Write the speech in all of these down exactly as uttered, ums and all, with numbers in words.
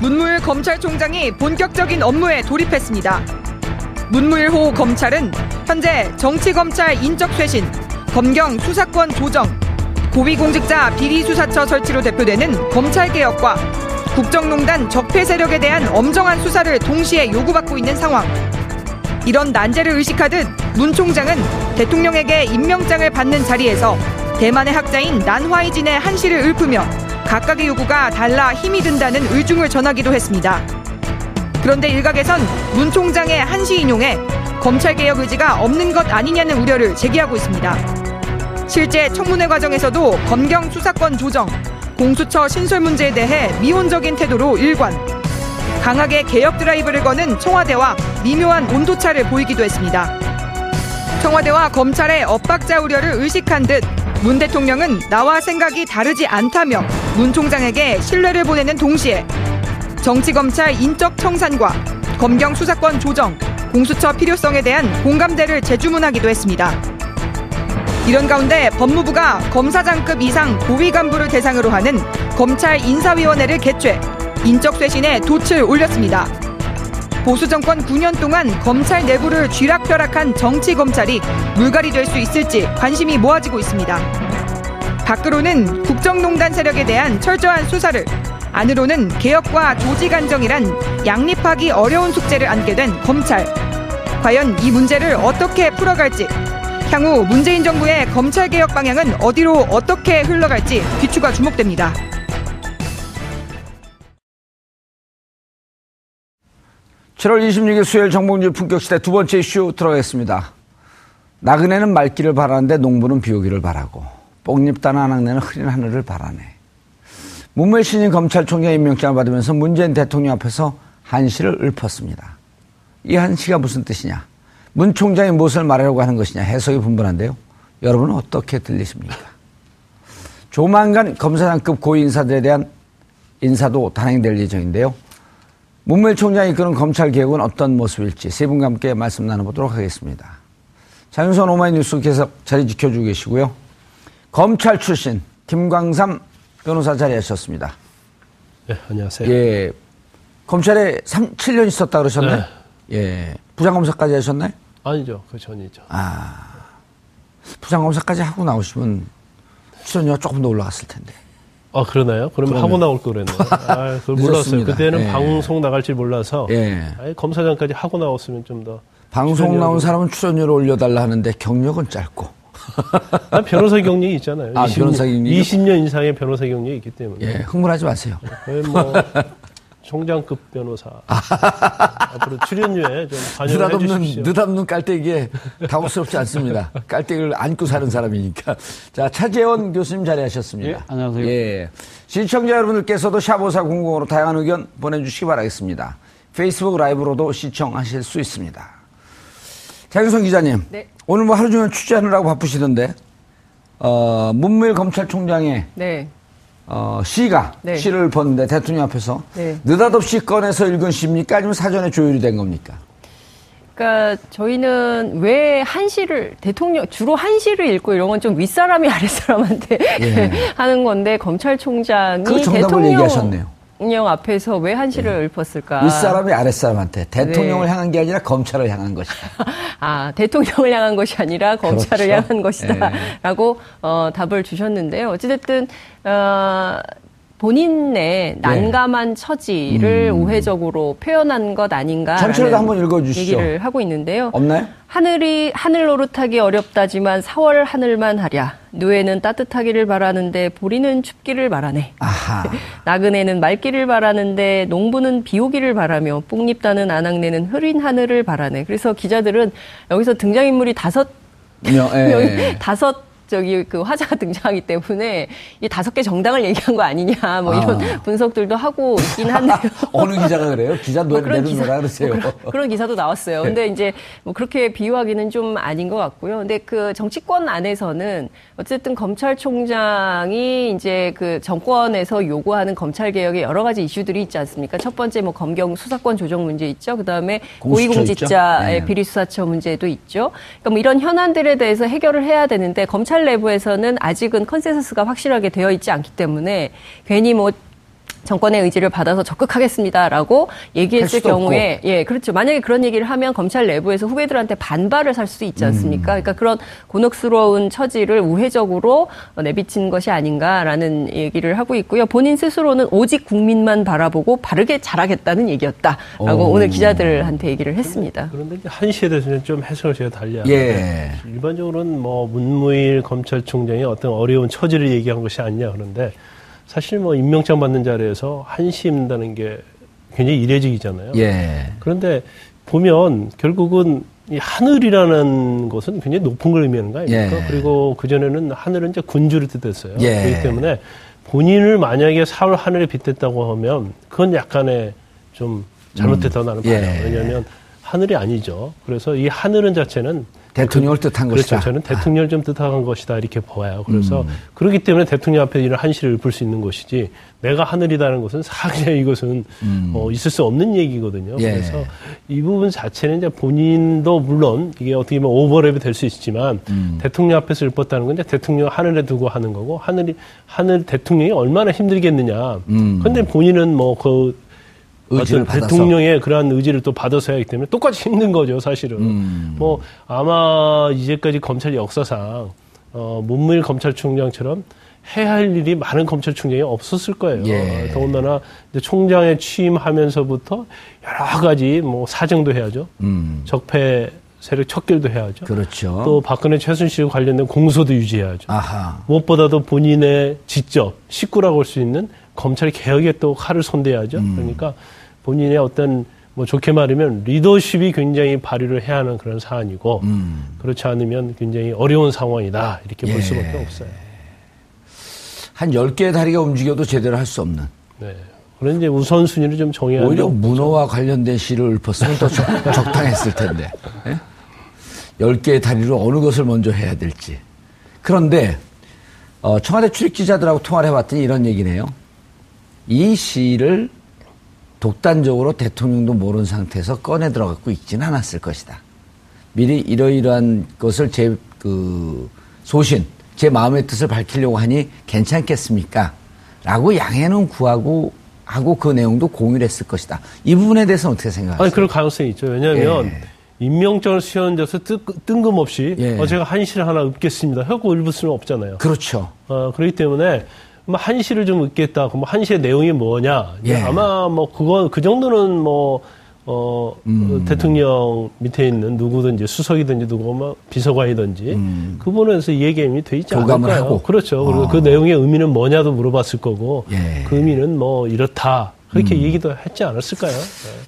문무일 검찰총장이 본격적인 업무에 돌입했습니다. 문무일호 검찰은 현재 정치검찰 인적쇄신, 검경 수사권 조정, 고위공직자 비리수사처 설치로 대표되는 검찰개혁과 국정농단 적폐 세력에 대한 엄정한 수사를 동시에 요구받고 있는 상황. 이런 난제를 의식하듯 문 총장은 대통령에게 임명장을 받는 자리에서 대만의 학자인 난화이진의 한시를 읊으며 각각의 요구가 달라 힘이 든다는 의중을 전하기도 했습니다. 그런데 일각에선 문 총장의 한시 인용에 검찰개혁 의지가 없는 것 아니냐는 우려를 제기하고 있습니다. 실제 청문회 과정에서도 검경 수사권 조정, 공수처 신설 문제에 대해 미온적인 태도로 일관, 강하게 개혁 드라이브를 거는 청와대와 미묘한 온도차를 보이기도 했습니다. 청와대와 검찰의 엇박자 우려를 의식한 듯 문 대통령은 나와 생각이 다르지 않다며 문 총장에게 신뢰를 보내는 동시에 정치검찰 인적 청산과 검경 수사권 조정, 공수처 필요성에 대한 공감대를 재주문하기도 했습니다. 이런 가운데 법무부가 검사장급 이상 고위 간부를 대상으로 하는 검찰 인사위원회를 개최, 인적쇄신에 돛을 올렸습니다. 보수 정권 구 년 동안 검찰 내부를 쥐락펴락한 정치검찰이 물갈이 될 수 있을지 관심이 모아지고 있습니다. 밖으로는 국정농단 세력에 대한 철저한 수사를, 안으로는 개혁과 조직 안정이란 양립하기 어려운 숙제를 안게 된 검찰. 과연 이 문제를 어떻게 풀어갈지, 향후 문재인 정부의 검찰개혁 방향은 어디로 어떻게 흘러갈지 귀추가 주목됩니다. 칠월 이십육일 수요일 정봉주 품격시대 두 번째 이슈 들어가겠습니다. 나그네는 맑기를 바라는데 농부는 비 오기를 바라고, 뽕잎 따는 한학내는 흐린 하늘을 바라네. 문무일 신임 검찰총장 임명장을 받으면서 문재인 대통령 앞에서 한시를 읊었습니다. 이 한시가 무슨 뜻이냐, 문 총장이 무엇을 말하려고 하는 것이냐, 해석이 분분한데요. 여러분은 어떻게 들리십니까? 조만간 검사장급 고위 인사들에 대한 인사도 단행될 예정인데요. 문무일 총장이 이끄는 검찰개혁은 어떤 모습일지 세 분과 함께 말씀 나눠보도록 하겠습니다. 장윤선 오마이뉴스 계속 자리 지켜주고 계시고요. 검찰 출신 김광삼 변호사 자리하셨습니다. 네, 안녕하세요. 예, 검찰에 삼, 칠 년 있었다 그러셨나요? 네. 예, 부장검사까지 하셨나요? 아니죠, 그 전이죠. 아, 부장검사까지 하고 나오시면 출연료가 조금 더 올라갔을 텐데. 아, 그러나요? 그러면, 그러면. 하고 나올 걸 그랬네요. 아, 그걸 몰랐어요. 그때는 예. 방송 나갈지 몰라서 예. 아니, 검사장까지 하고 나왔으면 좀 더. 방송 출연료를... 나온 사람은 출연료를 올려달라 하는데 경력은 짧고. 난 변호사 경력이 있잖아요. 아, 이십 년, 변호사 경력이? 이십 년 이상의 변호사 경력이 있기 때문에. 예, 흥분하지 마세요. 거의 뭐, 총장급 변호사. 앞으로 출연료에 좀 관여를 해주십시오. 느닷없는 깔때기에 당혹스럽지 않습니다. 깔때기를 안고 사는 사람이니까. 자, 차재원 교수님 자리하셨습니다. 예, 안녕하세요. 예. 시청자 여러분들께서도 샵오사공공으로 다양한 의견 보내주시기 바라겠습니다. 페이스북 라이브로도 시청하실 수 있습니다. 장윤선 기자님, 네. 오늘 뭐 하루 종일 취재하느라고 바쁘시던데, 어, 문무일 검찰총장의 네. 어, 시가, 네. 시를 봤는데 대통령 앞에서 네. 느닷없이 꺼내서 읽은 시입니까? 아니면 사전에 조율이 된 겁니까? 그러니까 저희는 왜 한시를, 대통령, 주로 한시를 읽고 이런 건 좀 윗사람이 아랫사람한테 예. 하는 건데, 검찰총장이. 그 정답을 대통령... 얘기하셨네요. 대통령 앞에서 왜 한시를 네. 읊었을까? 윗사람이 아랫사람한테 대통령을 네. 향한 게 아니라 검찰을 향한 것이다. 아, 대통령을 향한 것이 아니라 검찰을 그렇죠. 향한 것이다. 네. 라고 어, 답을 주셨는데요. 어찌됐든 어, 본인의 난감한 네. 처지를 음. 우회적으로 표현한 것 아닌가 전체를 한번 읽어주시죠. 얘기를 하고 있는데요. 없나요? 하늘이 하늘 노릇하기 어렵다지만 사월 하늘만 하랴. 누에는 따뜻하기를 바라는데 보리는 춥기를 바라네. 아하. 나그네는 맑기를 바라는데 농부는 비오기를 바라며 뽕잎 따는 아낙네는 흐린 하늘을 바라네. 그래서 기자들은 여기서 등장인물이 다섯 명, 다섯 저기 그 화자가 등장하기 때문에 이 다섯 개 정당을 얘기한 거 아니냐 뭐 이런 아. 분석들도 하고 있긴 한데요. 어느 기자가 그래요? 기자 노래 내려놓으라 그러세요. 그런 기사도 나왔어요. 근데 이제 뭐 그렇게 비유하기는 좀 아닌 것 같고요. 근데 그 정치권 안에서는 어쨌든 검찰총장이 이제 그 정권에서 요구하는 검찰 개혁의 여러 가지 이슈들이 있지 않습니까? 첫 번째 뭐 검경 수사권 조정 문제 있죠. 그 다음에 고위공직자의 네. 비리수사처 문제도 있죠. 그러니까 뭐 이런 현안들에 대해서 해결을 해야 되는데 검찰 내부에서는 아직은 컨센서스가 확실하게 되어 있지 않기 때문에 괜히 뭐 정권의 의지를 받아서 적극하겠습니다라고 얘기했을 경우에 없고. 예 그렇죠. 만약에 그런 얘기를 하면 검찰 내부에서 후배들한테 반발을 살 수 있지 않습니까? 음. 그러니까 그런 곤혹스러운 처지를 우회적으로 내비친 것이 아닌가라는 얘기를 하고 있고요. 본인 스스로는 오직 국민만 바라보고 바르게 잘하겠다는 얘기였다라고 오. 오늘 기자들한테 얘기를 했습니다. 그런데 이제 한시에 대해서는 좀 해석을 제가 달리하고 예. 일반적으로는 뭐 문무일 검찰총장이 어떤 어려운 처지를 얘기한 것이 아니냐 그런데 사실 뭐 임명장 받는 자리에서 한시 입는다는 게 굉장히 이례적이잖아요. 예. 그런데 보면 결국은 이 하늘이라는 것은 굉장히 높은 걸 의미하는 거 아닙니까? 예. 그리고 그전에는 하늘은 이제 군주를 뜻했어요. 예. 그렇기 때문에 본인을 만약에 사울 하늘에 빗댔다고 하면 그건 약간의 좀 잘못됐다고 나는 봐요. 음. 예. 왜냐하면 하늘이 아니죠. 그래서 이 하늘은 자체는 대통령을 그, 뜻한 그렇죠. 것이다. 저는 대통령을 좀 뜻한 것이다 이렇게 보아요. 그래서 음. 그렇기 때문에 대통령 앞에 이런 한시를 읊을 수 있는 것이지 내가 하늘이라는 것은 사실 이것은 음. 어, 있을 수 없는 얘기거든요. 예. 그래서 이 부분 자체는 이제 본인도 물론 이게 어떻게 보면 오버랩이 될 수 있지만 음. 대통령 앞에서 읊었다는 건 이제 대통령 하늘에 두고 하는 거고 하늘이 하늘 대통령이 얼마나 힘들겠느냐. 그런데 음. 본인은 뭐 그 어떤 대통령의 그러한 의지를 또 받아서 해야 하기 때문에 똑같이 힘든 거죠, 사실은. 음. 뭐, 아마 이제까지 검찰 역사상, 어, 문무일 검찰총장처럼 해야 할 일이 많은 검찰총장이 없었을 거예요. 예. 더군다나 이제 총장에 취임하면서부터 여러 가지 뭐 사정도 해야죠. 음. 적폐 세력 척결도 해야죠. 그렇죠. 또 박근혜 최순실 관련된 공소도 유지해야죠. 아하. 무엇보다도 본인의 직접, 식구라고 할 수 있는 검찰 개혁에 또 칼을 손대야죠. 음. 그러니까 본인의 어떤 뭐 좋게 말하면 리더십이 굉장히 발휘를 해야 하는 그런 사안이고 음. 그렇지 않으면 굉장히 어려운 상황이다 이렇게 예. 볼 수밖에 없어요. 한 열 개의 다리가 움직여도 제대로 할 수 없는. 네. 그런 이제 우선순위를 좀 정해야. 오히려 문어와 관련된 시를 읊었으면 더 적당했을 텐데. 네? 열 개의 다리로 어느 것을 먼저 해야 될지. 그런데 어, 청와대 출입 기자들하고 통화를 해봤더니 이런 얘기네요. 이 시를 독단적으로 대통령도 모르는 상태에서 꺼내 들어갔고 있지는 않았을 것이다. 미리 이러이러한 것을 제 그 소신, 제 마음의 뜻을 밝히려고 하니 괜찮겠습니까? 라고 양해는 구하고 하고 그 내용도 공유를 했을 것이다. 이 부분에 대해서는 어떻게 생각하세요? 아니, 그럴 가능성이 있죠. 왜냐하면 예. 임명장을 수여한데서 뜬금없이 예. 어, 제가 한시를 하나 읊겠습니다. 하고 읊을 수는 없잖아요. 그렇죠. 어, 그렇기 때문에 뭐 한시를 좀 읽겠다. 그럼 한시의 내용이 뭐냐? 예. 아마 뭐 그건 그 정도는 뭐 어, 음. 대통령 밑에 있는 누구든지 수석이든지 누구 뭐 비서관이든지 음. 그분에서 얘기임이 돼 있지 않을까요? 하고. 그렇죠. 그리고 어. 그 내용의 의미는 뭐냐도 물어봤을 거고 예. 그 의미는 뭐 이렇다 그렇게 음. 얘기도 했지 않았을까요? 네.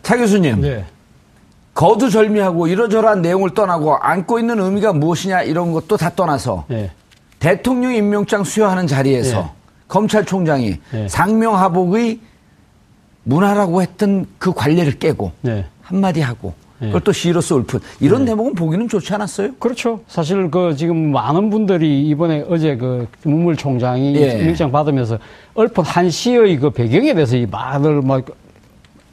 차 교수님. 네. 거두절미하고 이러저러한 내용을 떠나고 안고 있는 의미가 무엇이냐 이런 것도 다 떠나서 네. 대통령 임명장 수여하는 자리에서. 네. 검찰총장이 네. 상명하복의 문화라고 했던 그 관례를 깨고 네. 한마디 하고 네. 그걸 또 시로서 읊은 이런 네. 대목은 보기는 좋지 않았어요? 그렇죠. 사실 그 지금 많은 분들이 이번에 어제 그 문무일 총장이 예. 임명장 받으면서 읊은 한 시의 그 배경에 대해서 이 말을 막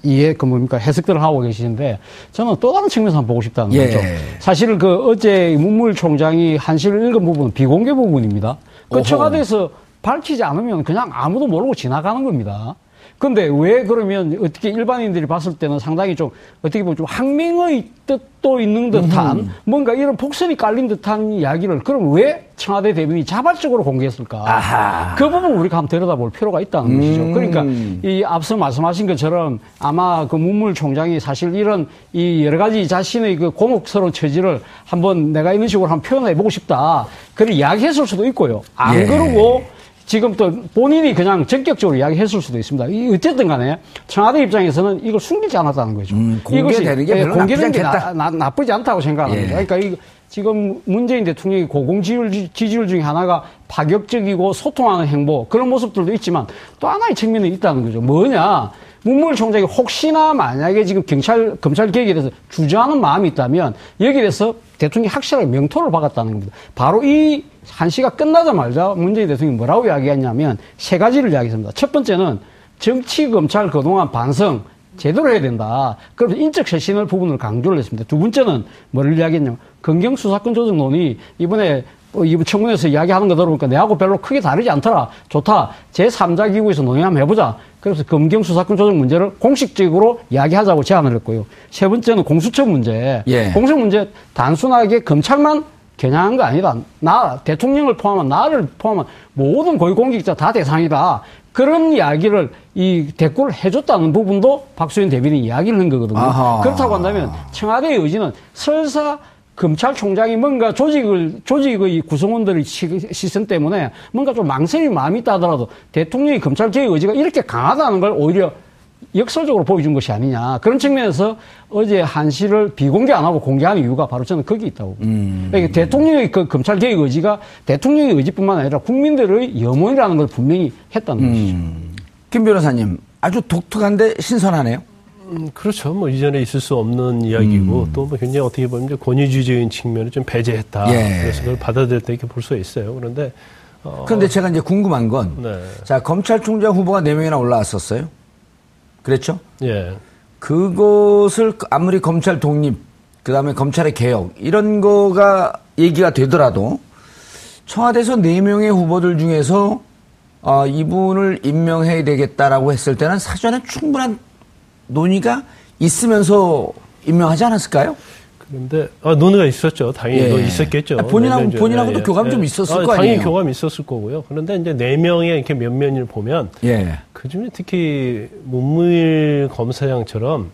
이해 그 뭡니까 해석들을 하고 계시는데 저는 또 다른 측면에서 한번 보고 싶다는 예. 거죠. 사실 그 어제 문무일 총장이 한 시를 읽은 부분은 비공개 부분입니다. 그 청와대에서 밝히지 않으면 그냥 아무도 모르고 지나가는 겁니다. 근데 왜 그러면 어떻게 일반인들이 봤을 때는 상당히 좀 어떻게 보면 좀 항명의 뜻도 있는 듯한 음. 뭔가 이런 폭선이 깔린 듯한 이야기를 그럼 왜 청와대 대변인이 자발적으로 공개했을까? 아하. 그 부분을 우리가 한번 들여다볼 필요가 있다는 음. 것이죠. 그러니까 이 앞서 말씀하신 것처럼 아마 그 문물 총장이 사실 이런 이 여러 가지 자신의 그 공혹스러운 처지를 한번 내가 이런 식으로 한번 표현해보고 싶다. 그런 이야기했을 수도 있고요. 안 예. 그러고 지금 또 본인이 그냥 전격적으로 이야기했을 수도 있습니다. 이 어쨌든 간에 청와대 입장에서는 이걸 숨기지 않았다는 거죠. 음, 공개되는 게 별로 공개되는 게 나, 나, 나쁘지 않다고 생각합니다. 예. 그러니까 이, 지금 문재인 대통령이 고공지지율 중에 하나가 파격적이고 소통하는 행보 그런 모습들도 있지만 또 하나의 측면이 있다는 거죠. 뭐냐? 문무일 총장이 혹시나 만약에 지금 경찰 검찰 개혁에 대해서 주저하는 마음이 있다면 여기에 대해서 대통령이 확실하게 명토를 박았다는 겁니다. 바로 이 한 시가 끝나자마자 문재인 대통령이 뭐라고 이야기했냐면 세 가지를 이야기했습니다. 첫 번째는 정치 검찰 그동안 반성 제대로 해야 된다. 그러면서 인적 쇄신을 부분을 강조를 했습니다. 두 번째는 뭐를 이야기했냐면 검경 수사권 조정론이 이번에 이번 청문회에서 이야기하는 거 들어보니까 내하고 별로 크게 다르지 않더라. 좋다. 제삼자 기구에서 논의 한번 해보자. 그래서 검경 수사권 조정 문제를 공식적으로 이야기하자고 제안을 했고요. 세 번째는 공수처 문제. 예. 공수처 문제 단순하게 검찰만 겨냥한 거 아니다. 나 대통령을 포함한 나를 포함한 모든 고위공직자 다 대상이다. 그런 이야기를 이 대꾸를 해줬다는 부분도 박수현 대변인이 이야기를 한 거거든요. 아하. 그렇다고 한다면 청와대의 의지는 설사 검찰총장이 뭔가 조직을, 조직의 구성원들의 시선 때문에 뭔가 좀 망설일 마음이 있다 하더라도 대통령의 검찰개혁 의지가 이렇게 강하다는 걸 오히려 역설적으로 보여준 것이 아니냐. 그런 측면에서 어제 한시를 비공개 안 하고 공개한 이유가 바로 저는 거기 있다고 봅니다. 음. 그러니까 대통령의 그 검찰개혁 의지가 대통령의 의지뿐만 아니라 국민들의 염원이라는 걸 분명히 했다는 음. 것이죠. 김 변호사님, 아주 독특한데 신선하네요. 음, 그렇죠. 뭐 이전에 있을 수 없는 이야기고 음. 또 뭐 굉장히 어떻게 보면 권위주의적인 측면을 좀 배제했다. 예. 그래서 그걸 받아들였다 이렇게 볼 수가 있어요. 그런데 어... 그런데 제가 이제 궁금한 건 네. 자, 검찰총장 후보가 네 명이나 올라왔었어요. 그렇죠? 예. 그것을 아무리 검찰 독립, 그다음에 검찰의 개혁 이런 거가 얘기가 되더라도 청와대에서 네 명의 후보들 중에서 어, 이분을 임명해야 되겠다라고 했을 때는 사전에 충분한 논의가 있으면서 임명하지 않았을까요? 그런데 아, 논의가 있었죠. 당연히 예. 논의 있었겠죠. 아, 본인하고, 본인하고도 예. 교감이 예. 좀 있었을 아, 거 당연히 아니에요? 당연히 교감이 있었을 거고요. 그런데 이제 네 명의 이렇게 몇몇을 보면 예. 그중에 특히 문무일 검사장처럼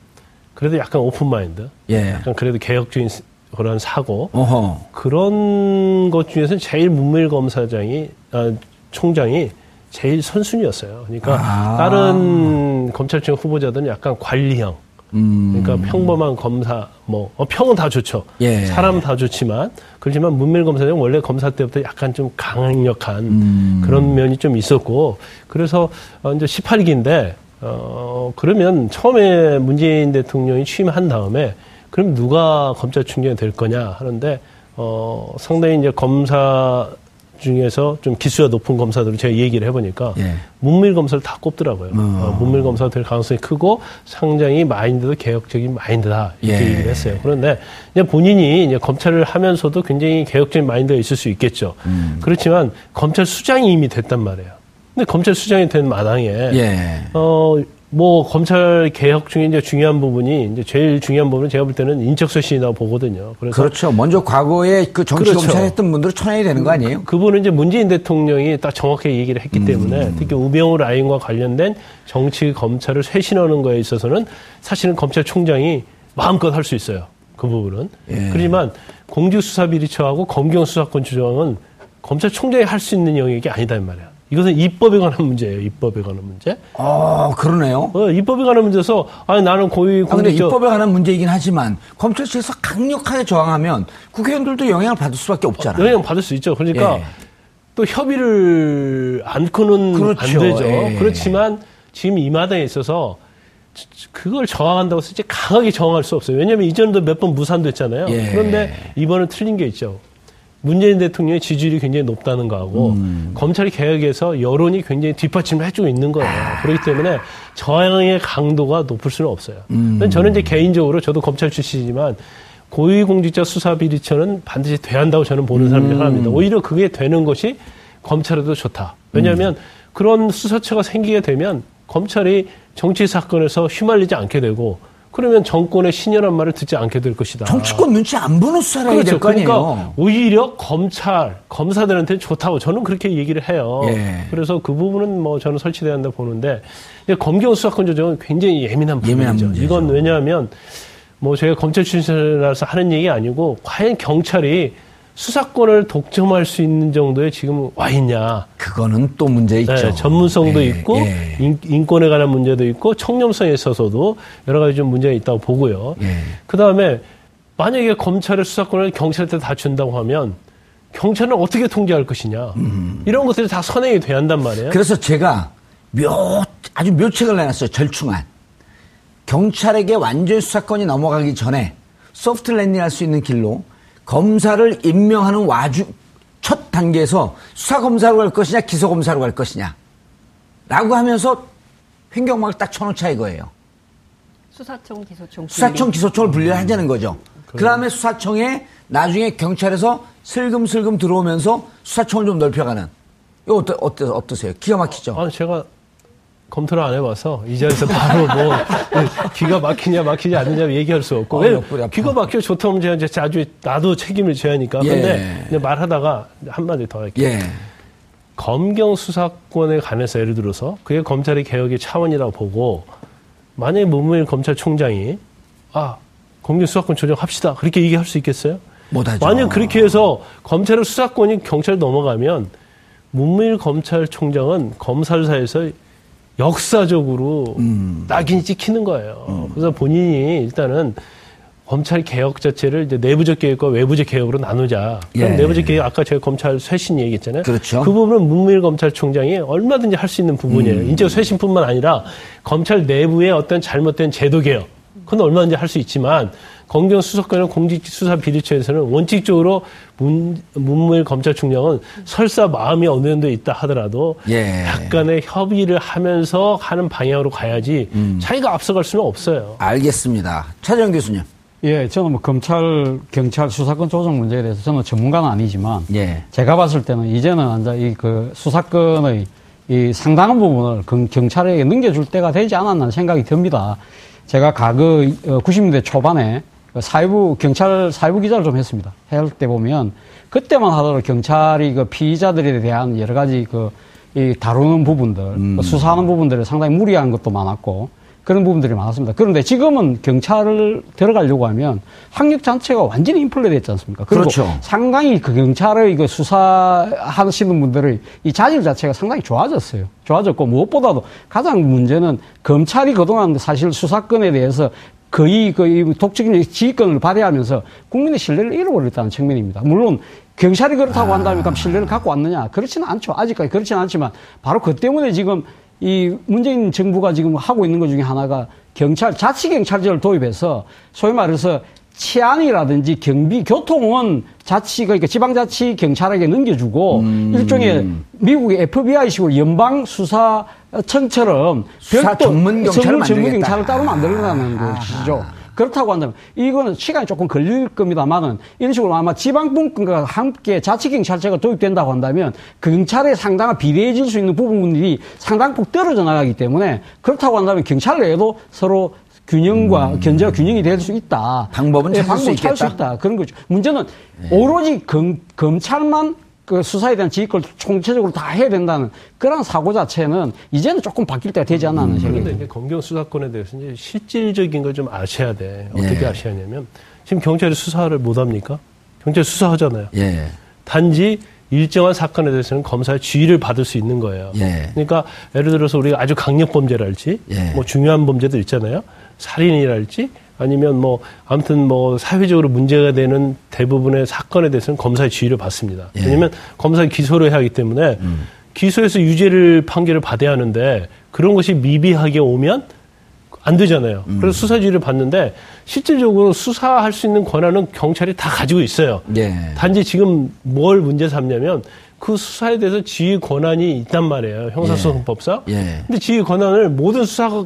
그래도 약간 오픈마인드, 예. 약간 그래도 개혁적인 그런 사고 어허. 그런 것 중에서는 제일 문무일 검사장이, 아, 총장이 제일 선순위였어요. 그러니까 아. 다른 검찰청 후보자들은 약간 관리형, 음. 그러니까 평범한 검사, 뭐 어, 평은 다 좋죠. 예. 사람 다 좋지만 그렇지만 문밀 검사는 원래 검사 때부터 약간 좀 강력한 음. 그런 면이 좀 있었고 그래서 어, 이제 십팔 기인데 어, 그러면 처음에 문재인 대통령이 취임한 다음에 그럼 누가 검찰총장이 될 거냐 하는데 어, 상당히 이제 검사 중에서 좀 기수가 높은 검사들을 제가 얘기를 해보니까 예. 문밀 검사를 다 꼽더라고요. 어. 어, 문밀 검사가 될 가능성이 크고 상당히 마인드도 개혁적인 마인드다 이렇게 예. 얘기를 했어요. 그런데 이제 본인이 이제 검찰을 하면서도 굉장히 개혁적인 마인드가 있을 수 있겠죠. 음. 그렇지만 검찰 수장이 이미 됐단 말이에요. 근데 검찰 수장이 된 마당에 예. 어. 뭐 검찰 개혁 중에 이제 중요한 부분이 이제 제일 중요한 부분은 제가 볼 때는 인적 쇄신이라고 보거든요. 그래서 그렇죠. 먼저 과거에 그 정치 검찰 그렇죠. 했던 분들을 쳐내야 되는 거 아니에요? 그, 그분은 이제 문재인 대통령이 딱 정확하게 얘기를 했기 음. 때문에 특히 우병우 라인과 관련된 정치 검찰을 쇄신하는 거에 있어서는 사실은 검찰총장이 마음껏 할 수 있어요. 그 부분은. 예. 그렇지만 공직수사 비리처하고 검경 수사권 조정은 검찰총장이 할 수 있는 영역이 아니다 이 말이야. 이것은 입법에 관한 문제예요. 입법에 관한 문제. 아, 그러네요. 어, 입법에 관한 문제에서 아니 나는 고위 공직자. 아, 근데 입법에 관한 문제이긴 하지만 검찰 측에서 강력하게 저항하면 국회의원들도 영향을 받을 수밖에 없잖아요. 영향 받을 수 있죠. 그러니까 예. 또 협의를 안고는 그렇죠. 안 되죠. 예. 그렇지만 지금 이 마당에 있어서 그걸 저항한다고 해서 이제 강하게 저항할 수 없어요. 왜냐하면 이전에도 몇 번 무산됐잖아요. 예. 그런데 이번은 틀린 게 있죠. 문재인 대통령의 지지율이 굉장히 높다는 거하고 음. 검찰 개혁에서 여론이 굉장히 뒷받침을 해주고 있는 거예요. 아. 그렇기 때문에 저항의 강도가 높을 수는 없어요. 음. 저는 이제 개인적으로 저도 검찰 출신이지만 고위공직자 수사비리처는 반드시 돼야 한다고 저는 보는 사람 중 음. 하나입니다. 오히려 그게 되는 것이 검찰에도 좋다. 왜냐하면 음. 그런 수사처가 생기게 되면 검찰이 정치 사건에서 휘말리지 않게 되고 그러면 정권의 신이란 말을 듣지 않게 될 것이다. 정치권 눈치 안 보는 사람이 그렇죠. 될 거 아니에요. 그러니까 오히려 검찰, 검사들한테는 좋다고 저는 그렇게 얘기를 해요. 예. 그래서 그 부분은 뭐 저는 설치돼야 한다 보는데 검경 수사권 조정은 굉장히 예민한 부분이죠. 이건 왜냐하면 뭐 제가 검찰 출신이라서 하는 얘기 아니고 과연 경찰이 수사권을 독점할 수 있는 정도에 지금 와 있냐. 그거는 또 문제 있죠. 네, 전문성도 예, 있고 예. 인, 인권에 관한 문제도 있고 청렴성에 있어서도 여러 가지 좀 문제가 있다고 보고요. 예. 그다음에 만약에 검찰의 수사권을 경찰한테 다 준다고 하면 경찰은 어떻게 통제할 것이냐. 음. 이런 것들이 다 선행이 돼야 한단 말이에요. 그래서 제가 묘, 아주 묘책을 내놨어요. 절충안. 경찰에게 완전 수사권이 넘어가기 전에 소프트 랜딩 할 수 있는 길로 검사를 임명하는 와중 첫 단계에서 수사검사로 갈 것이냐 기소검사로 갈 것이냐 라고 하면서 횡격막을 딱 쳐놓자 이거예요. 수사청, 기소청. 수사청, 기소청을 분리하자는 거죠. 그 다음에 수사청에 나중에 경찰에서 슬금슬금 들어오면서 수사청을 좀 넓혀가는. 이거 어떠, 어떠, 어떠세요? 기가 막히죠? 아, 제가 검토를 안 해봐서 이 자리에서 바로 뭐 기가 막히냐 막히지 않느냐 얘기할 수 없고 어, 기가 막혀 좋다 하면 제가 이제 자주 나도 책임을 져야 하니까 예. 근데 그냥 말하다가 한마디 더 할게요. 예. 검경 수사권에 관해서 예를 들어서 그게 검찰의 개혁의 차원이라고 보고 만약에 문무일 검찰총장이 아 검경 수사권 조정합시다 그렇게 얘기할 수 있겠어요? 못하죠. 만약 그렇게 해서 검찰의 수사권이 경찰 넘어가면 문무일 검찰총장은 검찰사에서 역사적으로 음. 낙인이 찍히는 거예요. 음. 그래서 본인이 일단은 검찰 개혁 자체를 이제 내부적 개혁과 외부적 개혁으로 나누자. 그럼 예. 내부적 개혁 아까 제가 검찰 쇄신 얘기했잖아요. 그렇죠. 그 부분은 문무일 검찰총장이 얼마든지 할 수 있는 부분이에요. 음. 인적 쇄신뿐만 아니라 검찰 내부의 어떤 잘못된 제도 개혁. 그건 얼마든지 할 수 있지만 검경 수사권이나 공직수사비리처에서는 원칙적으로 문, 문무일 검찰총장은 설사 마음이 어느 정도 있다 하더라도 예. 약간의 협의를 하면서 하는 방향으로 가야지 음. 자기가 앞서갈 수는 없어요. 알겠습니다. 차재원 교수님. 예, 저는 뭐 검찰, 경찰 수사권 조정 문제에 대해서 저는 전문가는 아니지만 예. 제가 봤을 때는 이제는 이제 이 그 수사권의 이 상당한 부분을 경찰에게 넘겨줄 때가 되지 않았나 생각이 듭니다. 제가 과거 구십 년대 초반에 사회부, 경찰 사회부 기자를 좀 했습니다. 할 때 보면, 그때만 하더라도 경찰이 그 피의자들에 대한 여러 가지 그, 이 다루는 부분들, 음. 수사하는 부분들을 상당히 무리한 것도 많았고, 그런 부분들이 많았습니다. 그런데 지금은 경찰을 들어가려고 하면 학력 자체가 완전히 인플레 됐지 않습니까? 그리고 그렇죠. 상당히 그 경찰의 그 수사하시는 분들의 이 자질 자체가 상당히 좋아졌어요. 좋아졌고 무엇보다도 가장 문제는 검찰이 그동안 사실 수사권에 대해서 거의 그 독점적인 지휘권을 발휘하면서 국민의 신뢰를 잃어버렸다는 측면입니다. 물론 경찰이 그렇다고 한다면 그럼 신뢰를 갖고 왔느냐? 그렇지는 않죠. 아직까지 그렇지는 않지만 바로 그 때문에 지금 이 문재인 정부가 지금 하고 있는 것 중에 하나가 경찰, 자치경찰제를 도입해서 소위 말해서 치안이라든지 경비, 교통은 자치, 그러니까 지방자치 경찰에게 넘겨주고 음. 일종의 미국의 에프비아이식으로 연방수사청처럼 수사 별도 전문경찰을 전문 따로 만들려는 아. 것이죠. 그렇다고 한다면 이거는 시간이 조금 걸릴 겁니다만은 이런 식으로 아마 지방분권과 함께 자치경찰제가 도입된다고 한다면 경찰에 상당한 비례해질 수 있는 부분들이 상당폭 떨어져 나가기 때문에 그렇다고 한다면 경찰 내에도 서로 균형과 음. 견제와 균형이 될 수 있다. 방법은 찾을, 방법은 수, 찾을 수 있다. 그런 거죠. 문제는 네. 오로지 검, 검찰만 그 수사에 대한 지휘권을 총체적으로 다 해야 된다는 그런 사고 자체는 이제는 조금 바뀔 때가 되지 않나 하는 생각이 듭니다. 그런데 검경 수사권에 대해서 이제 실질적인 걸 좀 아셔야 돼. 어떻게 예. 아셔야 하냐면 지금 경찰이 수사를 못합니까? 경찰이 수사하잖아요. 예. 단지 일정한 사건에 대해서는 검사의 지휘를 받을 수 있는 거예요. 예. 그러니까 예를 들어서 우리가 아주 강력범죄랄지 예. 뭐 중요한 범죄도 있잖아요. 살인이랄지 아니면 뭐 아무튼 뭐 사회적으로 문제가 되는 대부분의 사건에 대해서는 검사의 지휘를 받습니다. 예. 왜냐하면 검사의 기소를 해야 하기 때문에 음. 기소해서 유죄를 판결을 받아야 하는데 그런 것이 미비하게 오면 안 되잖아요. 음. 그래서 수사 지휘를 받는데 실질적으로 수사할 수 있는 권한은 경찰이 다 가지고 있어요. 예. 단지 지금 뭘 문제 삼냐면 그 수사에 대해서 지휘 권한이 있단 말이에요. 형사소송법상. 예. 예. 근데 지휘 권한을 모든 수사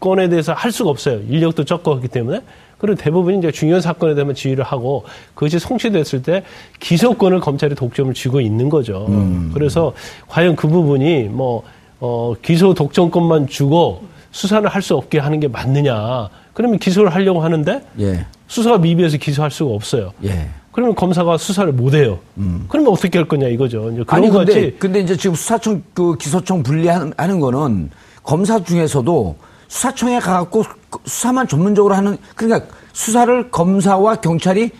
건에 대해서 할 수가 없어요. 인력도 적고 하기 때문에. 그리고 대부분이 이제 중요한 사건에 대한 지휘를 하고 그것이 성취됐을 때 기소권을 검찰이 독점을 쥐고 있는 거죠. 음. 그래서 과연 그 부분이 뭐 어, 기소 독점권만 주고 수사를 할 수 없게 하는 게 맞느냐. 그러면 기소를 하려고 하는데 예. 수사가 미비해서 기소할 수가 없어요. 예. 그러면 검사가 수사를 못 해요. 음. 그러면 어떻게 할 거냐 이거죠. 이제 그런 아니 근데 같이. 근데 이제 지금 수사청 그 기소청 분리하는 하는 거는 검사 중에서도 수사청에 가갖고 수사만 전문적으로 하는 그러니까 수사를 검사와 경찰이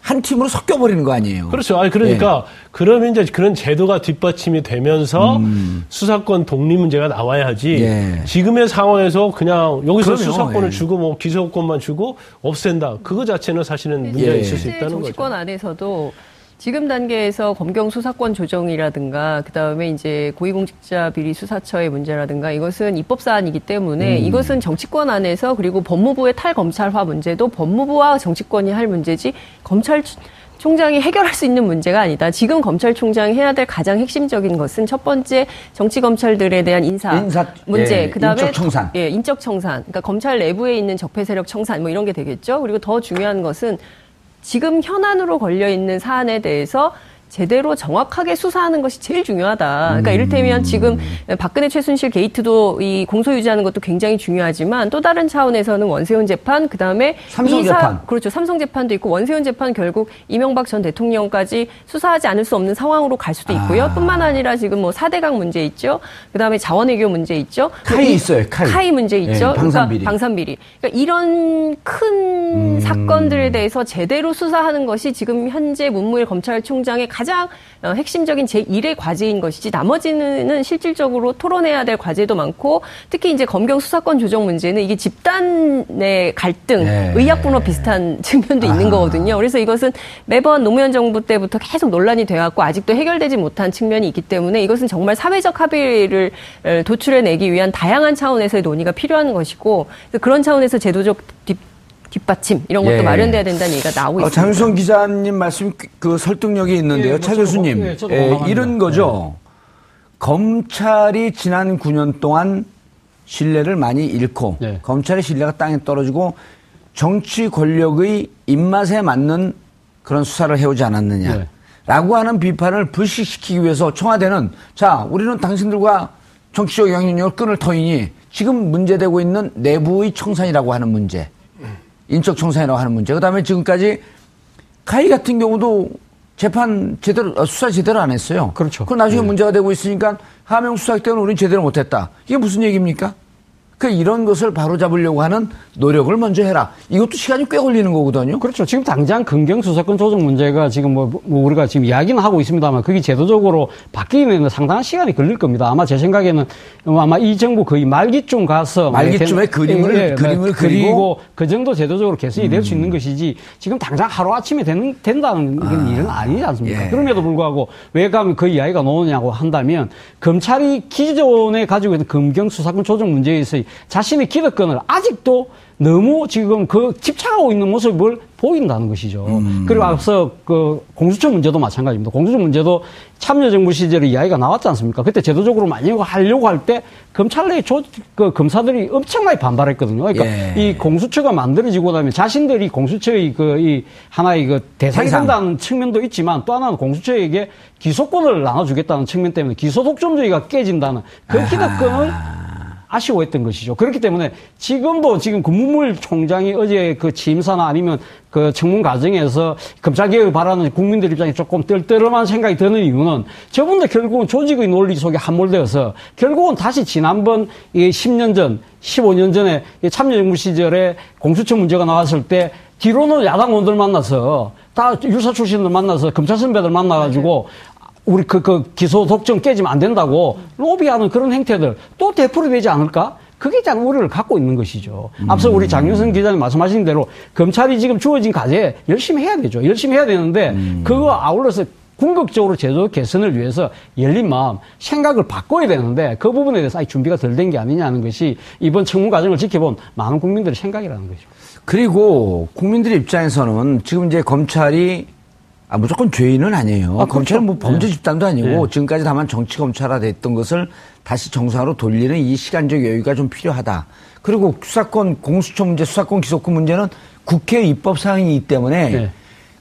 한 팀으로 섞여버리는 거 아니에요. 그렇죠. 아니 그러니까 예. 그러면 이제 그런 제도가 뒷받침이 되면서 음. 수사권 독립 문제가 나와야지. 예. 지금의 상황에서 그냥 여기서 그럼요. 수사권을 예. 주고 뭐 기소권만 주고 없앤다. 그거 자체는 사실은 문제가 예. 있을 수 있다는 거죠. 정치권 안에서도 지금 단계에서 검경 수사권 조정이라든가 그다음에 이제 고위공직자 비리 수사처의 문제라든가 이것은 입법 사안이기 때문에 음. 이것은 정치권 안에서 그리고 법무부의 탈검찰화 문제도 법무부와 정치권이 할 문제지 검찰총장이 해결할 수 있는 문제가 아니다. 지금 검찰총장이 해야 될 가장 핵심적인 것은 첫 번째 정치 검찰들에 대한 인사, 인사 문제, 예, 그다음에 인적 청산, 예, 인적 청산. 그러니까 검찰 내부에 있는 적폐 세력 청산 뭐 이런 게 되겠죠. 그리고 더 중요한 것은 지금 현안으로 걸려있는 사안에 대해서 제대로 정확하게 수사하는 것이 제일 중요하다. 그러니까 이를테면 지금 박근혜 최순실 게이트도 이 공소 유지하는 것도 굉장히 중요하지만 또 다른 차원에서는 원세훈 재판, 그 다음에 삼성 이사, 재판. 그렇죠. 삼성 재판도 있고 원세훈 재판 결국 이명박 전 대통령까지 수사하지 않을 수 없는 상황으로 갈 수도 있고요. 아. 뿐만 아니라 지금 뭐 사대강 문제 있죠. 그 다음에 자원외교 문제 있죠. 카이 있어요. 카이. 카이 문제 있죠. 네, 방산비리. 그러니까 방산비리. 그러니까 이런 큰 음. 사건들에 대해서 제대로 수사하는 것이 지금 현재 문무일 검찰총장의 가장 핵심적인 제일의 과제인 것이지 나머지는 실질적으로 토론해야 될 과제도 많고 특히 이제 검경 수사권 조정 문제는 이게 집단의 갈등, 네. 의약분업 비슷한 측면도 아. 있는 거거든요. 그래서 이것은 매번 노무현 정부 때부터 계속 논란이 돼왔고 아직도 해결되지 못한 측면이 있기 때문에 이것은 정말 사회적 합의를 도출해내기 위한 다양한 차원에서의 논의가 필요한 것이고 그런 차원에서 제도적 뒷받침 이런 것도 예. 마련돼야 된다는 얘기가 나오고 어, 있습니다. 장윤선 기자님 말씀 그 설득력이 있는데요. 예, 차 교수님. 예, 예, 이런 거죠. 예. 검찰이 지난 구 년 동안 신뢰를 많이 잃고 예. 검찰의 신뢰가 땅에 떨어지고 정치 권력의 입맛에 맞는 그런 수사를 해오지 않았느냐라고 예. 하는 비판을 불식시키기 위해서 청와대는 자 우리는 당신들과 정치적 영향력을 끊을 터이니 지금 문제되고 있는 내부의 청산이라고 하는 문제 인적 청산이라고 하는 문제. 그다음에 지금까지 카이 같은 경우도 재판 제대로 수사 제대로 안 했어요. 그렇죠. 그 나중에 네. 문제가 되고 있으니까 하명 수사기 때문에 우리는 제대로 못했다. 이게 무슨 얘기입니까? 그 이런 것을 바로잡으려고 하는 노력을 먼저 해라. 이것도 시간이 꽤 걸리는 거거든요. 그렇죠. 지금 당장 검경 수사권 조정 문제가 지금 뭐, 뭐 우리가 지금 이야기는 하고 있습니다만 그게 제도적으로 바뀌는 상당한 시간이 걸릴 겁니다. 아마 제 생각에는 아마 이 정부 거의 말기쯤 가서 말기쯤에 된, 그림을 예, 그림을 그리고, 그리고 그 정도 제도적으로 개선이 될 수 음. 있는 것이지 지금 당장 하루 아침에 되는 된다는 아. 일은 아니지 않습니까? 예. 그럼에도 불구하고 왜 가면 그 이야기가 나오냐고 한다면 검찰이 기존에 가지고 있는 검경 수사권 조정 문제에서 자신의 기득권을 아직도 너무 지금 그 집착하고 있는 모습을 보인다는 것이죠. 음. 그리고 앞서 그 공수처 문제도 마찬가지입니다. 공수처 문제도 참여정부 시절에 이야기가 나왔지 않습니까? 그때 제도적으로 많이 하려고 할 때 검찰 내 조, 그 검사들이 엄청나게 반발했거든요. 그러니까 예. 이 공수처가 만들어지고 나면 자신들이 공수처의 그 이 하나의 그 대상이 된다는 측면도 있지만 또 하나는 공수처에게 기소권을 나눠주겠다는 측면 때문에 기소 독점주의가 깨진다는 그 기득권을 아쉬워했던 것이죠. 그렇기 때문에 지금도 지금 문무일 총장이 어제 그 취임사나 아니면 그 청문 과정에서 검찰개혁을 바라는 국민들 입장이 조금 떨떠름한 생각이 드는 이유는 저분도 결국은 조직의 논리 속에 함몰되어서 결국은 다시 지난번 십 년 전, 십오 년 전에 참여정부 시절에 공수처 문제가 나왔을 때 뒤로는 야당원들 만나서 다 유사 출신들 만나서 검찰 선배들 만나가지고 우리 그, 그, 기소 독점 깨지면 안 된다고 로비하는 그런 행태들 또 되풀이 되지 않을까? 그게 참 우려를 갖고 있는 것이죠. 앞서 우리 장윤선 기자님 말씀하신 대로 검찰이 지금 주어진 과제에 열심히 해야 되죠. 열심히 해야 되는데 음. 그거 아울러서 궁극적으로 제도 개선을 위해서 열린 마음, 생각을 바꿔야 되는데 그 부분에 대해서 준비가 덜 된 게 아니냐는 것이 이번 청문 과정을 지켜본 많은 국민들의 생각이라는 거죠. 그리고 국민들의 입장에서는 지금 이제 검찰이 아, 무조건 죄인은 아니에요. 아, 검찰은 뭐 범죄 집단도 아니고 네. 지금까지 다만 정치 검찰화 됐던 것을 다시 정상으로 돌리는 이 시간적 여유가 좀 필요하다. 그리고 수사권, 공수처 문제, 수사권 기소권 문제는 국회 입법 사항이기 때문에 네.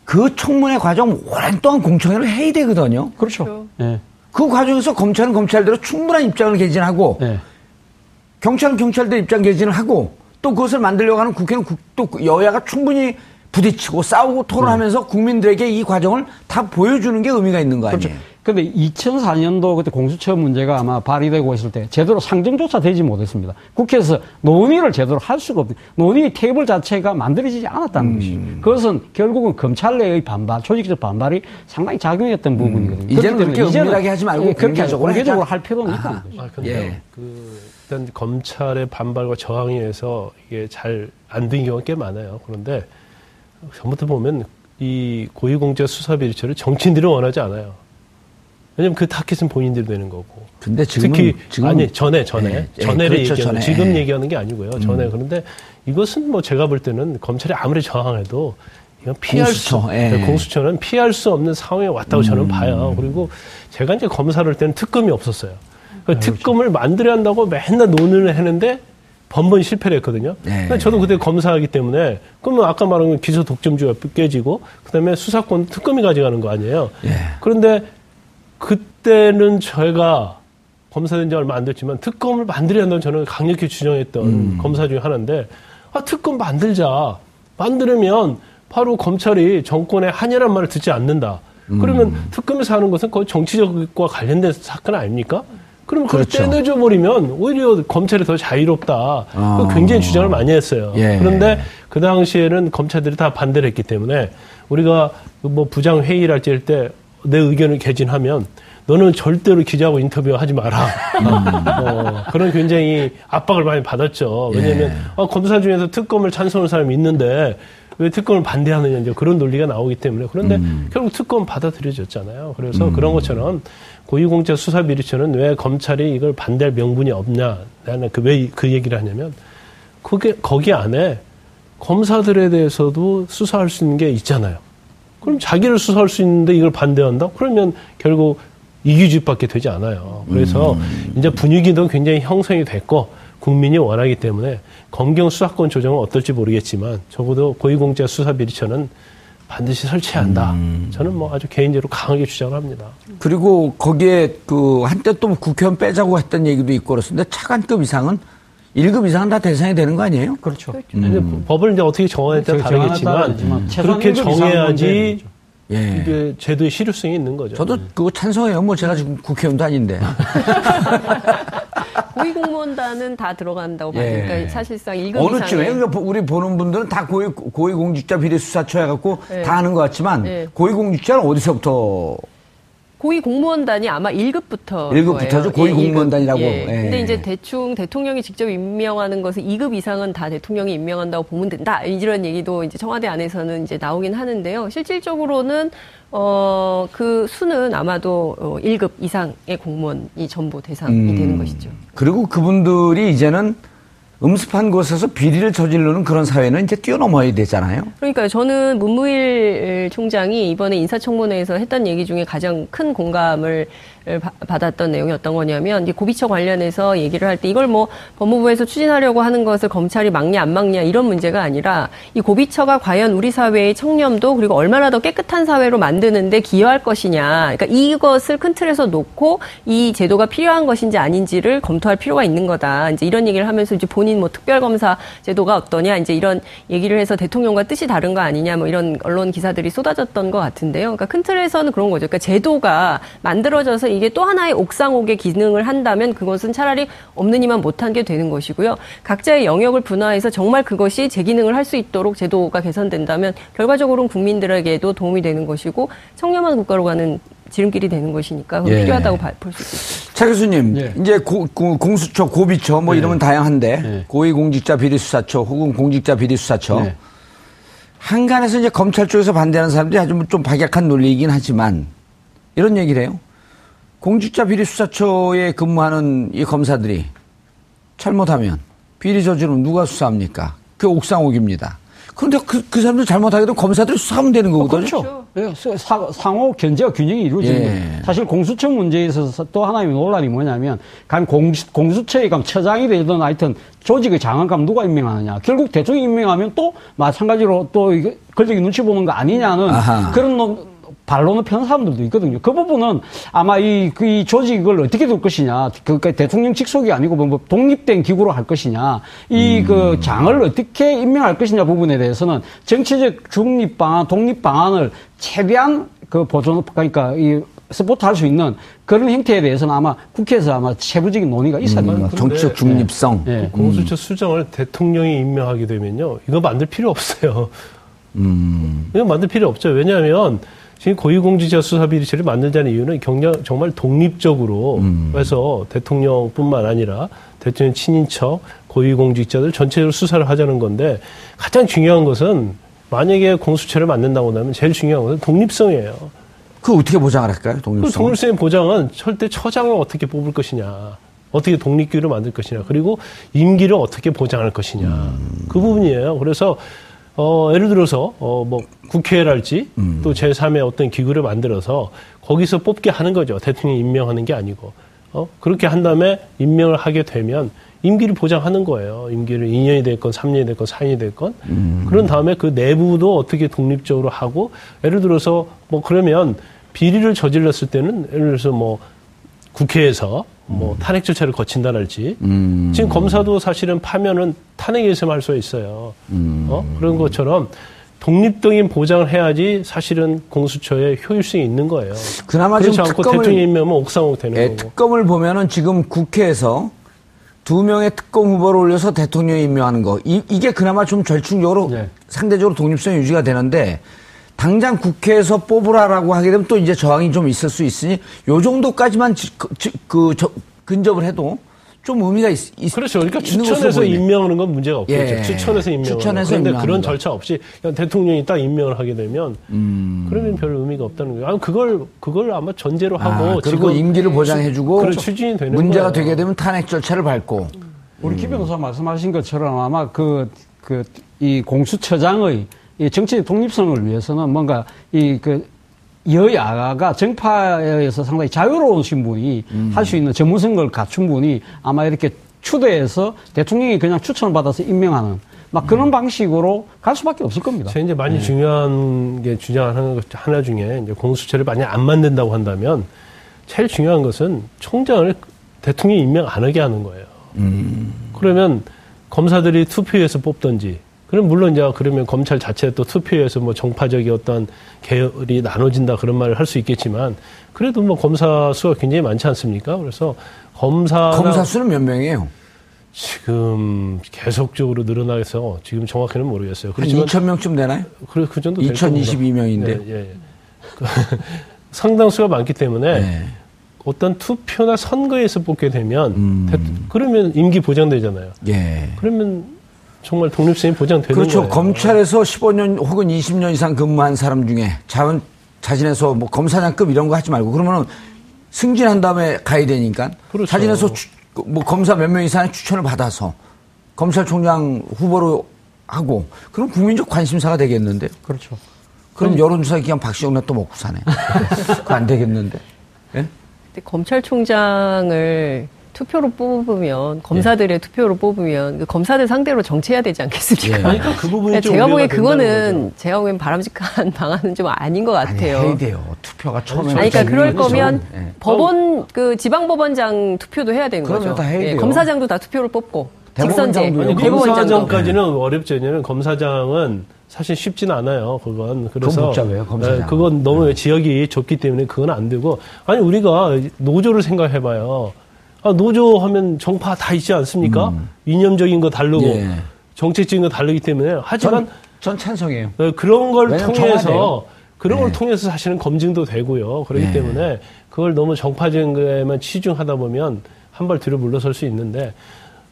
그 청문회 과정 오랜 동안 공청회를 해야 되거든요. 그렇죠. 그렇죠. 네. 그 과정에서 검찰은 검찰대로 충분한 입장을 개진하고 네. 경찰은 경찰대로 입장 개진을 하고 또 그것을 만들려고 하는 국회는 국, 또 여야가 충분히 부딪히고 싸우고 토론하면서 네. 국민들에게 이 과정을 다 보여주는 게 의미가 있는 거 아니에요? 그런데 그렇죠. 이천사 년도 그때 공수처 문제가 아마 발의되고 있을 때 제대로 상정조차 되지 못했습니다. 국회에서 논의를 제대로 할 수가 없고 논의 테이블 자체가 만들어지지 않았다는 음. 것이죠. 그것은 결국은 검찰 내의 반발, 조직적 반발이 상당히 작용했던 부분이거든요. 음. 이제는 그렇게 은밀하게 하지 말고 공개적으로 공개적으로 할 필요는 있다는 거죠. 아, 근데 예. 그 일단 검찰의 반발과 저항에 의해서 이게 잘 안 된 경우가 꽤 많아요. 그런데 전부터 보면 이 고위공직자 수사 비리처를 정치인들이 원하지 않아요. 왜냐면 그 타깃은 본인들이 되는 거고. 근데 지금은, 특히 지금은, 아니 전에 전에 네, 네, 전에를 그렇죠, 얘기하는 전에. 지금 얘기하는 게 아니고요. 음. 전에. 그런데 이것은 뭐 제가 볼 때는 검찰이 아무리 저항해도 이건 피할 공수처, 수 예. 공수처는 피할 수 없는 상황에 왔다고 음. 저는 봐요. 그리고 제가 이제 검사를 할 때는 특검이 없었어요. 그러니까 특검을 만들어야 한다고 맨날 논의를 했는데. 번번이 실패를 했거든요. 네. 저도 그때 검사하기 때문에 그러면 아까 말한 기소 독점주의가 깨지고 그다음에 수사권 특검이 가져가는 거 아니에요. 네. 그런데 그때는 제가 검사된 지 얼마 안 됐지만 특검을 만들어야 한다고 저는 강력히 주장했던 음. 검사 중에 하나인데 아, 특검 만들자. 만들면 바로 검찰이 정권의 한이란 말을 듣지 않는다. 음. 그러면 특검에서 하는 것은 거의 정치적과 관련된 사건 아닙니까? 그럼 그걸 그렇죠. 떼내줘버리면 오히려 검찰이 더 자유롭다. 아. 굉장히 주장을 많이 했어요. 예. 그런데 그 당시에는 검찰들이 다 반대를 했기 때문에 우리가 뭐 부장 회의를 할지 할 때 내 의견을 개진하면 너는 절대로 기자하고 인터뷰하지 마라. 어, 그런 굉장히 압박을 많이 받았죠. 왜냐하면 예. 어, 검사 중에서 특검을 찬성하는 사람이 있는데 왜 특검을 반대하느냐 이제 그런 논리가 나오기 때문에 그런데 음. 결국 특검 받아들여졌잖아요. 그래서 음. 그런 것처럼 고위공직자 수사 비리처는 왜 검찰이 이걸 반대할 명분이 없냐 나는 그 왜 그 얘기를 하냐면 그게 거기 안에 검사들에 대해서도 수사할 수 있는 게 있잖아요. 그럼 자기를 수사할 수 있는데 이걸 반대한다? 그러면 결국 이기주의밖에 되지 않아요. 그래서 음. 이제 분위기도 굉장히 형성이 됐고. 국민이 원하기 때문에 검경 수사권 조정은 어떨지 모르겠지만 적어도 고위공직자 수사 비리처는 반드시 설치한다. 음. 저는 뭐 아주 개인적으로 강하게 주장을 합니다. 그리고 거기에 그 한때 또 국회의원 빼자고 했던 얘기도 있고 그렇습니다. 차관급 이상은 일 급 이상은 다 대상이 되는 거 아니에요? 그렇죠. 그렇죠. 음. 법을 이제 어떻게 정해야 될 다르겠지만 음. 그렇게 정해야지. 예. 이게 제도의 실효성이 있는 거죠. 저도 그거 찬성해요. 뭐 제가 지금 국회의원도 아닌데. 고위공무원단은 다 들어간다고 보니까 예. 사실상 일 급 어느 쯤에 우리 보는 분들은 다 고위, 고위공직자 비리수사처 해갖고 예. 다 하는 것 같지만 예. 고위공직자는 어디서부터? 고위공무원단이 아마 일 급부터. 일 급부터죠? 고위공무원단이라고. 예. 예. 근데 이제 대충 대통령이 직접 임명하는 것은 이 급 이상은 다 대통령이 임명한다고 보면 된다. 이런 얘기도 이제 청와대 안에서는 이제 나오긴 하는데요. 실질적으로는, 어, 그 수는 아마도 일 급 이상의 공무원이 전부 대상이 음. 되는 것이죠. 그리고 그분들이 이제는 음습한 곳에서 비리를 저지르는 그런 사회는 이제 뛰어넘어야 되잖아요. 그러니까요. 저는 문무일 총장이 이번에 인사청문회에서 했던 얘기 중에 가장 큰 공감을 받았던 내용이 어떤 거냐면 고비처 관련해서 얘기를 할 때 이걸 뭐 법무부에서 추진하려고 하는 것을 검찰이 막냐 안 막냐 이런 문제가 아니라 이 고비처가 과연 우리 사회의 청렴도 그리고 얼마나 더 깨끗한 사회로 만드는 데 기여할 것이냐. 그러니까 이것을 큰 틀에서 놓고 이 제도가 필요한 것인지 아닌지를 검토할 필요가 있는 거다. 이제 이런 얘기를 하면서 이제 본인 뭐 특별검사 제도가 어떠냐 이제 이런 얘기를 해서 대통령과 뜻이 다른 거 아니냐 뭐 이런 언론 기사들이 쏟아졌던 것 같은데요. 그러니까 큰 틀에서는 그런 거죠. 그러니까 제도가 만들어져서 이게 또 하나의 옥상옥의 기능을 한다면 그것은 차라리 없는 이만 못한 게 되는 것이고요. 각자의 영역을 분화해서 정말 그것이 제 기능을 할 수 있도록 제도가 개선된다면 결과적으로는 국민들에게도 도움이 되는 것이고 청렴한 국가로 가는 지름길이 되는 것이니까 예. 필요하다고 볼 수 있습니다. 차 교수님, 예. 이제 고, 고, 공수처, 고비처 뭐 예. 이러면 다양한데 예. 고위공직자 비리수사처 혹은 공직자 비리수사처 예. 한간에서 이제 검찰 쪽에서 반대하는 사람들이 아주 좀 박약한 논리이긴 하지만 이런 얘기를 해요. 공직자 비리수사처에 근무하는 이 검사들이 잘못하면 비리 저지르면 누가 수사합니까? 그게 옥상옥입니다. 그런데 그, 그 사람들 잘못하게 되면 검사들이 수사하면 되는 거거든요. 그렇죠. 사, 상호 견제와 균형이 이루어지는 거예요. 예. 사실 공수처 문제에 있어서 또 하나의 논란이 뭐냐면 감 공수, 공수처의 감 처장이 되든 하여튼 조직의 장관감 누가 임명하느냐. 결국 대통령이 임명하면 또 마찬가지로 또 이거, 권력이 눈치 보는 거 아니냐는 아하. 그런 논 반론을 펴는 사람들도 있거든요. 그 부분은 아마 이, 그 이 조직을 어떻게 둘 것이냐, 그, 그 대통령 직속이 아니고 뭐 독립된 기구로 할 것이냐, 이 그 장을 어떻게 임명할 것이냐 부분에 대해서는 정치적 중립 방안, 독립 방안을 최대한 그 보존, 그러니까 이 서포트할 수 있는 그런 행태에 대해서는 아마 국회에서 아마 세부적인 논의가 있어야 됩니다. 음, 정치적 중립성. 네. 네. 공수처 수장을 대통령이 임명하게 되면요, 이거 만들 필요 없어요. 음. 이거 만들 필요 없죠. 왜냐하면 지금 고위공직자 수사 비리처를 만들자는 이유는 경력 정말 독립적으로 음. 해서 대통령뿐만 아니라 대통령 친인척, 고위공직자들 전체적으로 수사를 하자는 건데, 가장 중요한 것은 만약에 공수처를 만든다고 하면 제일 중요한 것은 독립성이에요. 그 어떻게 보장을 할까요? 독립성. 그 독립성의 보장은 절대 처장을 어떻게 뽑을 것이냐, 어떻게 독립기구를 만들 것이냐, 그리고 임기를 어떻게 보장할 것이냐, 음. 그 부분이에요. 그래서 어, 예를 들어서, 어, 뭐, 국회랄지, 음. 또 제삼의 어떤 기구를 만들어서 거기서 뽑게 하는 거죠. 대통령 임명하는 게 아니고. 어, 그렇게 한 다음에 임명을 하게 되면 임기를 보장하는 거예요. 임기를 이 년이 됐건, 삼 년이 됐건, 사 년이 됐건. 음. 그런 다음에 그 내부도 어떻게 독립적으로 하고, 예를 들어서, 뭐, 그러면 비리를 저질렀을 때는, 예를 들어서 뭐, 국회에서 뭐 음. 탄핵 절차를 거친다랄지 음. 지금 검사도 사실은 파면은 탄핵에서 할 수 있어요. 음. 어? 그런 것처럼 독립적인 보장을 해야지 사실은 공수처의 효율성이 있는 거예요. 그나마 지금 특검을 대통령이면 옥상옥 되는 예, 거고. 특검을 보면은 지금 국회에서 두 명의 특검 후보를 올려서 대통령 임명하는 거 이, 이게 그나마 좀 절충적으로 네. 상대적으로 독립성이 유지가 되는데. 당장 국회에서 뽑으라라고 하게 되면 또 이제 저항이 좀 있을 수 있으니 요 정도까지만 지, 지, 그 저, 근접을 해도 좀 의미가 있, 있 그렇죠. 그러니까 추천해서 임명하는 건 문제가 없죠. 예. 추천해서 임명하는 건. 그런데 그런 거. 절차 없이 그냥 대통령이 딱 임명을 하게 되면 음. 그러면 별 의미가 없다는 거예요. 아, 그걸 그걸 아마 전제로 하고 아, 그리고 임기를 보장해주고 그렇죠. 추진이 되는 문제가 거예요. 되게 되면 탄핵 절차를 밟고 음. 우리 김 변호사 말씀하신 것처럼 아마 그 그 이 공수처장의 이 정치적 독립성을 위해서는 뭔가 이 그 여야가 정파에서 상당히 자유로우신 분이 음. 할 수 있는 전문성을 갖춘 분이 아마 이렇게 추대해서 대통령이 그냥 추천을 받아서 임명하는 막 그런 음. 방식으로 갈 수밖에 없을 겁니다. 제 이제 많이 네. 중요한 게 주장하는 것 하나 중에 이제 공수처를 만약 안 만든다고 한다면 제일 중요한 것은 총장을 대통령이 임명 안 하게 하는 거예요. 음. 그러면 검사들이 투표해서 뽑던지. 그럼 물론 이제 그러면 검찰 자체 또 투표에서 뭐 정파적인 어떤 계열이 나눠진다 그런 말을 할 수 있겠지만 그래도 뭐 검사 수가 굉장히 많지 않습니까? 그래서 검사 검사 수는 몇 명이에요? 지금 계속적으로 늘어나서 지금 정확히는 모르겠어요. 그렇지만 한 이천 명쯤 되나요? 그래 그 정도 될 겁니다. 이천이십이 명인데 예, 예. 상당수가 많기 때문에. 네. 어떤 투표나 선거에서 뽑게 되면 음. 대, 그러면 임기 보장되잖아요. 예. 그러면 정말 독립성이 보장되는 그렇죠. 거예요. 그렇죠. 검찰에서 십오 년 혹은 이십 년 이상 근무한 사람 중에 자원, 자진해서 뭐 검사장급 이런 거 하지 말고 그러면은 승진한 다음에 가야 되니까 그렇죠. 자진해서 추, 뭐 검사 몇 명 이상의 추천을 받아서 검찰총장 후보로 하고 그럼 국민적 관심사가 되겠는데. 그렇죠. 그럼 아니, 여론조사 기간 박시영나 또 먹고 사네. 그거 안 되겠는데. 예? 네? 근데 검찰총장을 투표로 뽑으면 검사들의 예. 투표로 뽑으면 검사들 상대로 정치해야 되지 않겠습니까? 예. 그러니까 그 부분이 좀 제가 보기엔 그거는 제가 보기엔 바람직한 방안은 좀 아닌 것 같아요. 아니, 해야 돼요. 투표가 처음에. 아니, 그러니까 그럴 거죠. 거면 예. 법원 그 지방법원장 투표도 해야 되는 거죠. 다 해야 돼요. 예, 검사장도 다 투표를 뽑고 직선제. 검사장까지는 어렵죠. 왜냐하면 검사장은 사실 쉽진 않아요. 그건 그래서 복잡해요, 검사장. 네, 그건 너무 예. 지역이 좁기 때문에 그건 안 되고 아니 우리가 노조를 생각해봐요. 아, 노조 하면 정파 다 있지 않습니까? 음. 이념적인 거 다르고 예. 정책적인 거 다르기 때문에 하지만 전, 전 찬성해요. 네, 그런 걸 통해서 그런 네. 걸 통해서 사실은 검증도 되고요. 그렇기 네. 때문에 그걸 너무 정파적인 거에만 치중하다 보면 한 발 뒤로 물러설 수 있는데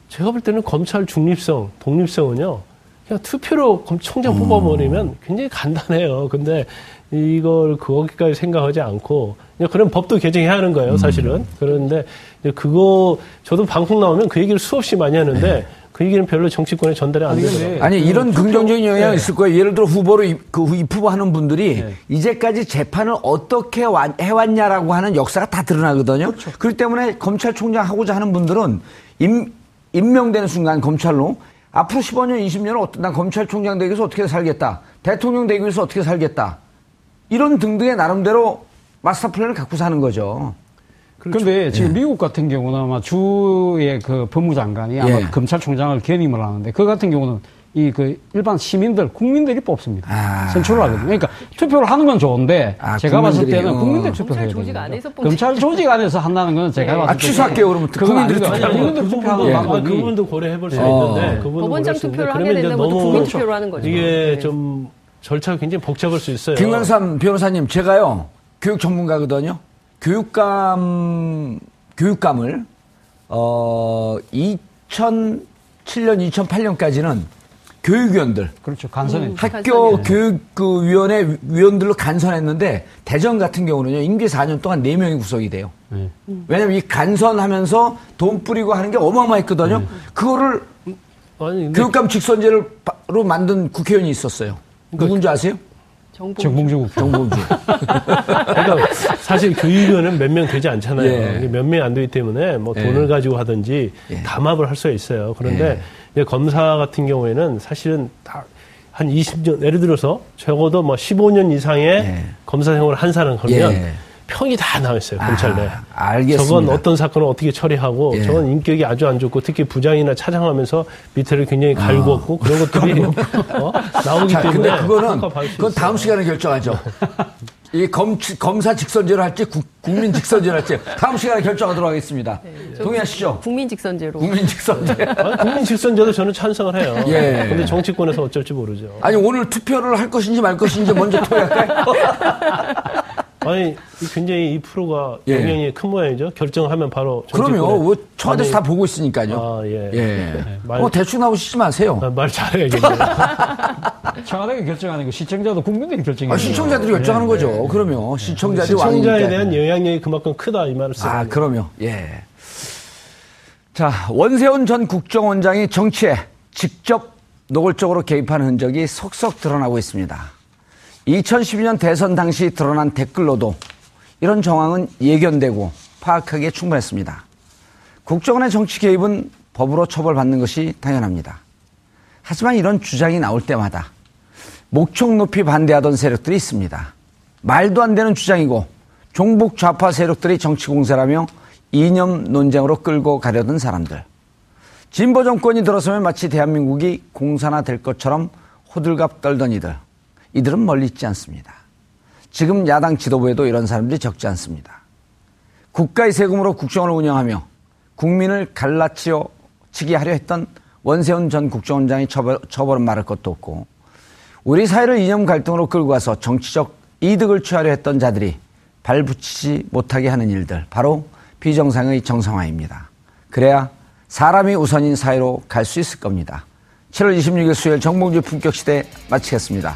제가 볼 때는 검찰 중립성, 독립성은요. 그냥 투표로 총장 음. 뽑아버리면 굉장히 간단해요. 근데 이걸 거기까지 생각하지 않고 그런 법도 개정해야 하는 거예요, 사실은. 음. 그런데 그거 저도 방송 나오면 그 얘기를 수없이 많이 하는데 네. 그 얘기는 별로 정치권에 전달이 안 되더라고요. 아니 이런 투표, 긍정적인 영향이 네. 있을 거예요. 예를 들어 후보로 입, 그 입후보하는 분들이 네. 이제까지 재판을 어떻게 와, 해왔냐라고 하는 역사가 다 드러나거든요. 그렇죠. 그렇기 때문에 검찰총장 하고자 하는 분들은 임, 임명되는 순간 검찰로 앞으로 십오 년, 이십 년은 어떤 난 검찰총장 되기 위해서 어떻게 살겠다. 대통령 되기 위해서 어떻게 살겠다. 이런 등등의 나름대로 마스터 플랜을 갖고 사는 거죠. 그런데 지금 예. 미국 같은 경우는 아마 주의 그 법무장관이 아마 예. 검찰총장을 견임을 하는데 그 같은 경우는 이 그 일반 시민들, 국민들이 뽑습니다. 아. 선출을 하거든요. 그러니까 투표를 하는 건 좋은데 아, 제가 국민들이, 봤을 때는 국민들 어. 투표를 해야 됩니다. 검찰 조직 안에서 한다는 건 제가 네. 봤을 때 아, 취소할게요. 그러면 국민들이 투표하고 그 부분도 고려해볼 수 어. 있는데 그 법원장 투표를 하게 되는 것도 국민 투표로 하는 거죠. 이게 좀 절차가 굉장히 복잡할 수 있어요. 김광삼 변호사님, 제가요 교육 전문가거든요. 교육감, 교육감을, 어, 이천칠 년, 이천팔 년까지는 교육위원들. 그렇죠. 간선했죠. 학교 교육위원회 위원들로 간선했는데, 대전 같은 경우는요, 임기 사 년 동안 네 명이 구성이 돼요. 네. 왜냐면 이 간선하면서 돈 뿌리고 하는 게 어마어마했거든요. 네. 그거를 아니, 교육감 직선제로 만든 국회의원이 있었어요. 그러니까 누군지 아세요? 정봉주. 정봉주. 그러니까 사실 교육위원은 몇 명 되지 않잖아요. 예. 몇 명이 안 되기 때문에 뭐 예. 돈을 가지고 하든지 예. 담합을 할 수가 있어요. 그런데 예. 검사 같은 경우에는 사실은 다 한 이십 년, 예를 들어서 적어도 뭐 십오 년 이상의 예. 검사 생활을 한 사람 하면 예. 평이 다 나와 있어요. 검찰 내. 아, 알겠습니다. 저건 어떤 사건을 어떻게 처리하고 예. 저건 인격이 아주 안 좋고 특히 부장이나 차장하면서 밑에를 굉장히 갈고 어. 없고 그런 것들이 어? 나오기 자, 때문에. 근데 그거는 그건 다음 시간에 결정하죠. 이 검, 검사 직선제로 할지 국, 국민 직선제로 할지 다음 시간에 결정하도록 하겠습니다. 네, 동의하시죠? 국민 직선제로. 국민 직선제. 아니, 국민 직선제도 저는 찬성을 해요. 예. 근데 정치권에서 어쩔지 모르죠. 아니 오늘 투표를 할 것인지 말 것인지 먼저 토의할까요? 아니 굉장히 이 프로가 영향이 예. 큰 모양이죠. 결정하면 바로 그럼요. 저한테서 다 보고 있으니까요. 아, 예. 예. 예. 말, 어, 대충 나오시지 마세요. 아, 말 잘해야겠네요. 차관에게 결정하는 거 시청자도 국민들이 결정해요. 아, 시청자들이 결정하는 예, 거죠. 예. 그럼요. 시청자들이 시청자에 왕이니까. 대한 영향력이 그만큼 크다 이 말을 쓰는. 아, 그럼요. 예. 자, 원세훈 전 국정원장이 정치에 직접 노골적으로 개입한 흔적이 속속 드러나고 있습니다. 이천십이 년 대선 당시 드러난 댓글로도 이런 정황은 예견되고 파악하기에 충분했습니다. 국정원의 정치 개입은 법으로 처벌받는 것이 당연합니다. 하지만 이런 주장이 나올 때마다 목청 높이 반대하던 세력들이 있습니다. 말도 안 되는 주장이고 종북 좌파 세력들이 정치 공세라며 이념 논쟁으로 끌고 가려던 사람들. 진보 정권이 들어서면 마치 대한민국이 공산화 될 것처럼 호들갑 떨던 이들. 이들은 멀리 있지 않습니다. 지금 야당 지도부에도 이런 사람들이 적지 않습니다. 국가의 세금으로 국정원을 운영하며 국민을 갈라치게 하려 했던 원세훈 전 국정원장이 처벌, 처벌은 말할 것도 없고 우리 사회를 이념 갈등으로 끌고 가서 정치적 이득을 취하려 했던 자들이 발붙이지 못하게 하는 일들 바로 비정상의 정상화입니다. 그래야 사람이 우선인 사회로 갈 수 있을 겁니다. 칠월 이십육 일 수요일 정봉주 품격시대 마치겠습니다.